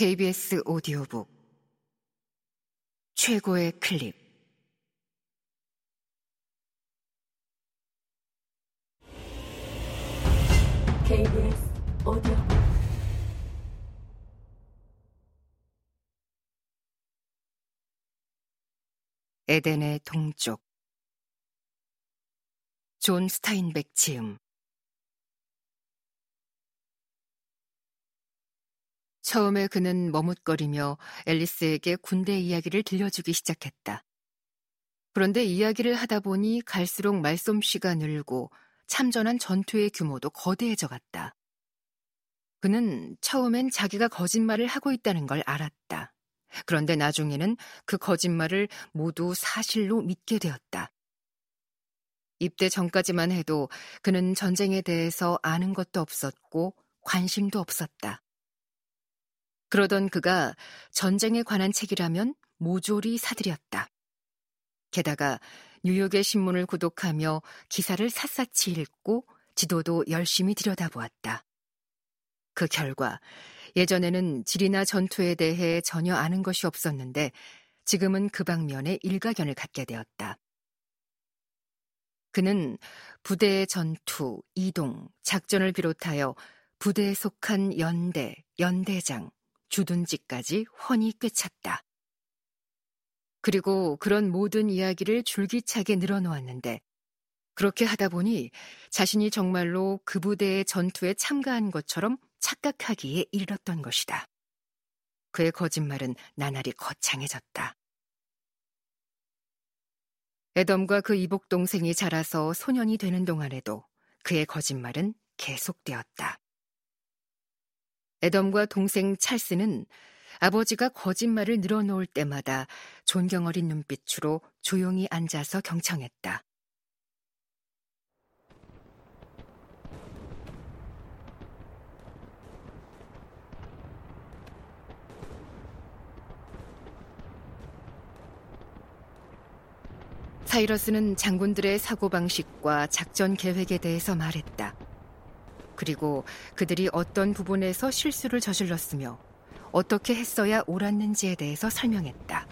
KBS 오디오북 최고의 클립. KBS 오디오북 에덴의 동쪽. 존 스타인백 지음. 처음에 그는 머뭇거리며 앨리스에게 군대 이야기를 들려주기 시작했다. 그런데 이야기를 하다 보니 갈수록 말솜씨가 늘고 참전한 전투의 규모도 거대해져갔다. 그는 처음엔 자기가 거짓말을 하고 있다는 걸 알았다. 그런데 나중에는 그 거짓말을 모두 사실로 믿게 되었다. 입대 전까지만 해도 그는 전쟁에 대해서 아는 것도 없었고 관심도 없었다. 그러던 그가 전쟁에 관한 책이라면 모조리 사들였다. 게다가 뉴욕의 신문을 구독하며 기사를 샅샅이 읽고 지도도 열심히 들여다보았다. 그 결과 예전에는 지리나 전투에 대해 전혀 아는 것이 없었는데 지금은 그 방면에 일가견을 갖게 되었다. 그는 부대의 전투, 이동, 작전을 비롯하여 부대에 속한 연대, 연대장, 주둔지까지 훤히 꿰찼다. 그리고 그런 모든 이야기를 줄기차게 늘어놓았는데 그렇게 하다 보니 자신이 정말로 그 부대의 전투에 참가한 것처럼 착각하기에 이르렀던 것이다. 그의 거짓말은 나날이 거창해졌다. 애덤과 그 이복 동생이 자라서 소년이 되는 동안에도 그의 거짓말은 계속되었다. 애덤과 동생 찰스는 아버지가 거짓말을 늘어놓을 때마다 존경 어린 눈빛으로 조용히 앉아서 경청했다. 사이러스는 장군들의 사고방식과 작전 계획에 대해서 말했다. 그리고 그들이 어떤 부분에서 실수를 저질렀으며 어떻게 했어야 옳았는지에 대해서 설명했다.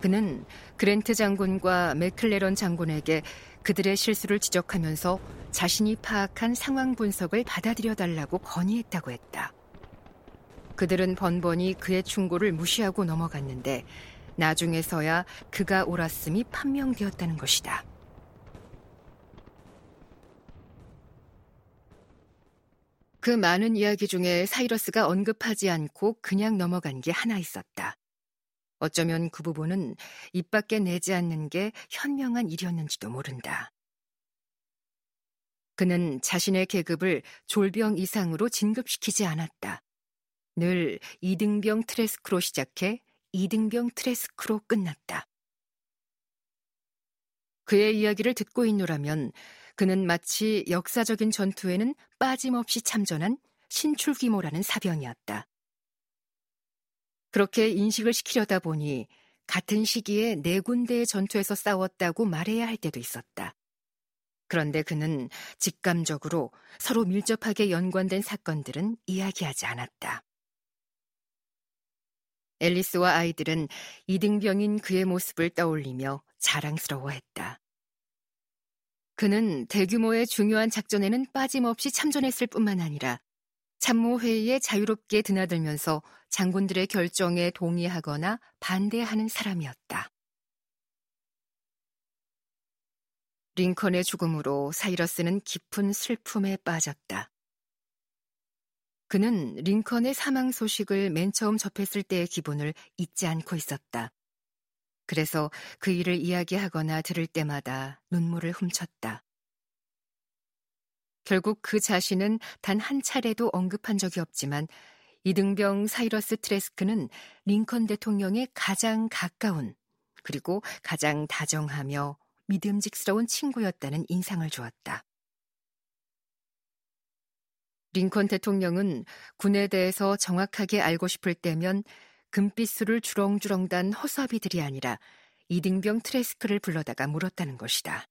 그는 그랜트 장군과 맥클레런 장군에게 그들의 실수를 지적하면서 자신이 파악한 상황 분석을 받아들여달라고 건의했다고 했다. 그들은 번번이 그의 충고를 무시하고 넘어갔는데 나중에서야 그가 옳았음이 판명되었다는 것이다. 그 많은 이야기 중에 사이러스가 언급하지 않고 그냥 넘어간 게 하나 있었다. 어쩌면 그 부분은 입 밖에 내지 않는 게 현명한 일이었는지도 모른다. 그는 자신의 계급을 졸병 이상으로 진급시키지 않았다. 늘 2등병 트레스크로 시작해 2등병 트레스크로 끝났다. 그의 이야기를 듣고 있노라면 그는 마치 역사적인 전투에는 빠짐없이 참전한 신출귀모라는 사병이었다. 그렇게 인식을 시키려다 보니 같은 시기에 네 군데의 전투에서 싸웠다고 말해야 할 때도 있었다. 그런데 그는 직감적으로 서로 밀접하게 연관된 사건들은 이야기하지 않았다. 앨리스와 아이들은 2등병인 그의 모습을 떠올리며 자랑스러워했다. 그는 대규모의 중요한 작전에는 빠짐없이 참전했을 뿐만 아니라 참모회의에 자유롭게 드나들면서 장군들의 결정에 동의하거나 반대하는 사람이었다. 링컨의 죽음으로 사이러스는 깊은 슬픔에 빠졌다. 그는 링컨의 사망 소식을 맨 처음 접했을 때의 기분을 잊지 않고 있었다. 그래서 그 일을 이야기하거나 들을 때마다 눈물을 훔쳤다. 결국 그 자신은 단 한 차례도 언급한 적이 없지만 2등병 사이러스 트레스크는 링컨 대통령의 가장 가까운 그리고 가장 다정하며 믿음직스러운 친구였다는 인상을 주었다. 링컨 대통령은 군에 대해서 정확하게 알고 싶을 때면 금빛술을 주렁주렁 단 허수아비들이 아니라 2등병 트레스크를 불러다가 물었다는 것이다.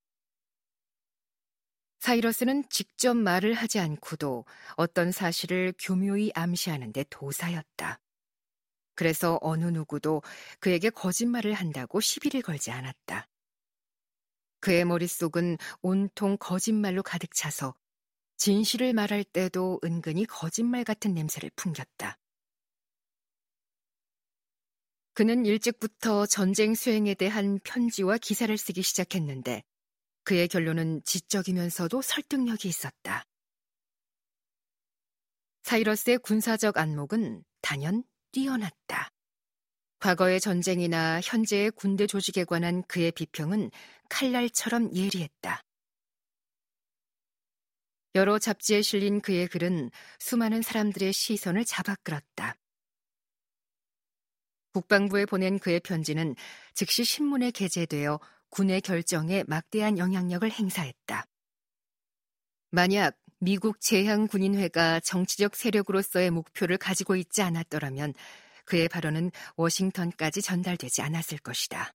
사이러스는 직접 말을 하지 않고도 어떤 사실을 교묘히 암시하는 데 도사였다. 그래서 어느 누구도 그에게 거짓말을 한다고 시비를 걸지 않았다. 그의 머릿속은 온통 거짓말로 가득 차서 진실을 말할 때도 은근히 거짓말 같은 냄새를 풍겼다. 그는 일찍부터 전쟁 수행에 대한 편지와 기사를 쓰기 시작했는데 그의 결론은 지적이면서도 설득력이 있었다. 사이러스의 군사적 안목은 단연 뛰어났다. 과거의 전쟁이나 현재의 군대 조직에 관한 그의 비평은 칼날처럼 예리했다. 여러 잡지에 실린 그의 글은 수많은 사람들의 시선을 잡아끌었다. 국방부에 보낸 그의 편지는 즉시 신문에 게재되어 군의 결정에 막대한 영향력을 행사했다. 만약 미국 제향군인회가 정치적 세력으로서의 목표를 가지고 있지 않았더라면 그의 발언은 워싱턴까지 전달되지 않았을 것이다.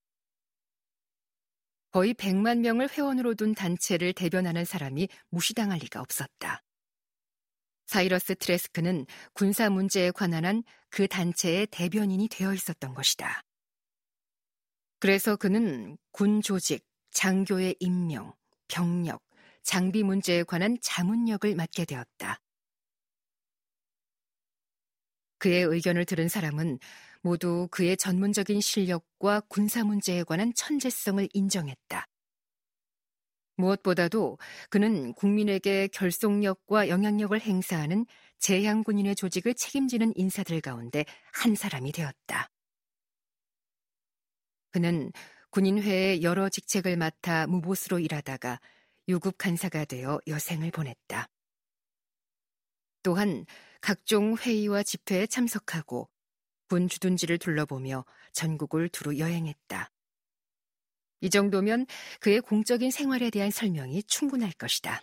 거의 100만 명을 회원으로 둔 단체를 대변하는 사람이 무시당할 리가 없었다. 사이러스 트래스크는 군사 문제에 관한 한 그 단체의 대변인이 되어 있었던 것이다. 그래서 그는 군 조직, 장교의 임명, 병력, 장비 문제에 관한 자문역을 맡게 되었다. 그의 의견을 들은 사람은 모두 그의 전문적인 실력과 군사 문제에 관한 천재성을 인정했다. 무엇보다도 그는 국민에게 결속력과 영향력을 행사하는 제향군인의 조직을 책임지는 인사들 가운데 한 사람이 되었다. 그는 군인회의 여러 직책을 맡아 무보수로 일하다가 유급 간사가 되어 여생을 보냈다. 또한 각종 회의와 집회에 참석하고 군 주둔지를 둘러보며 전국을 두루 여행했다. 이 정도면 그의 공적인 생활에 대한 설명이 충분할 것이다.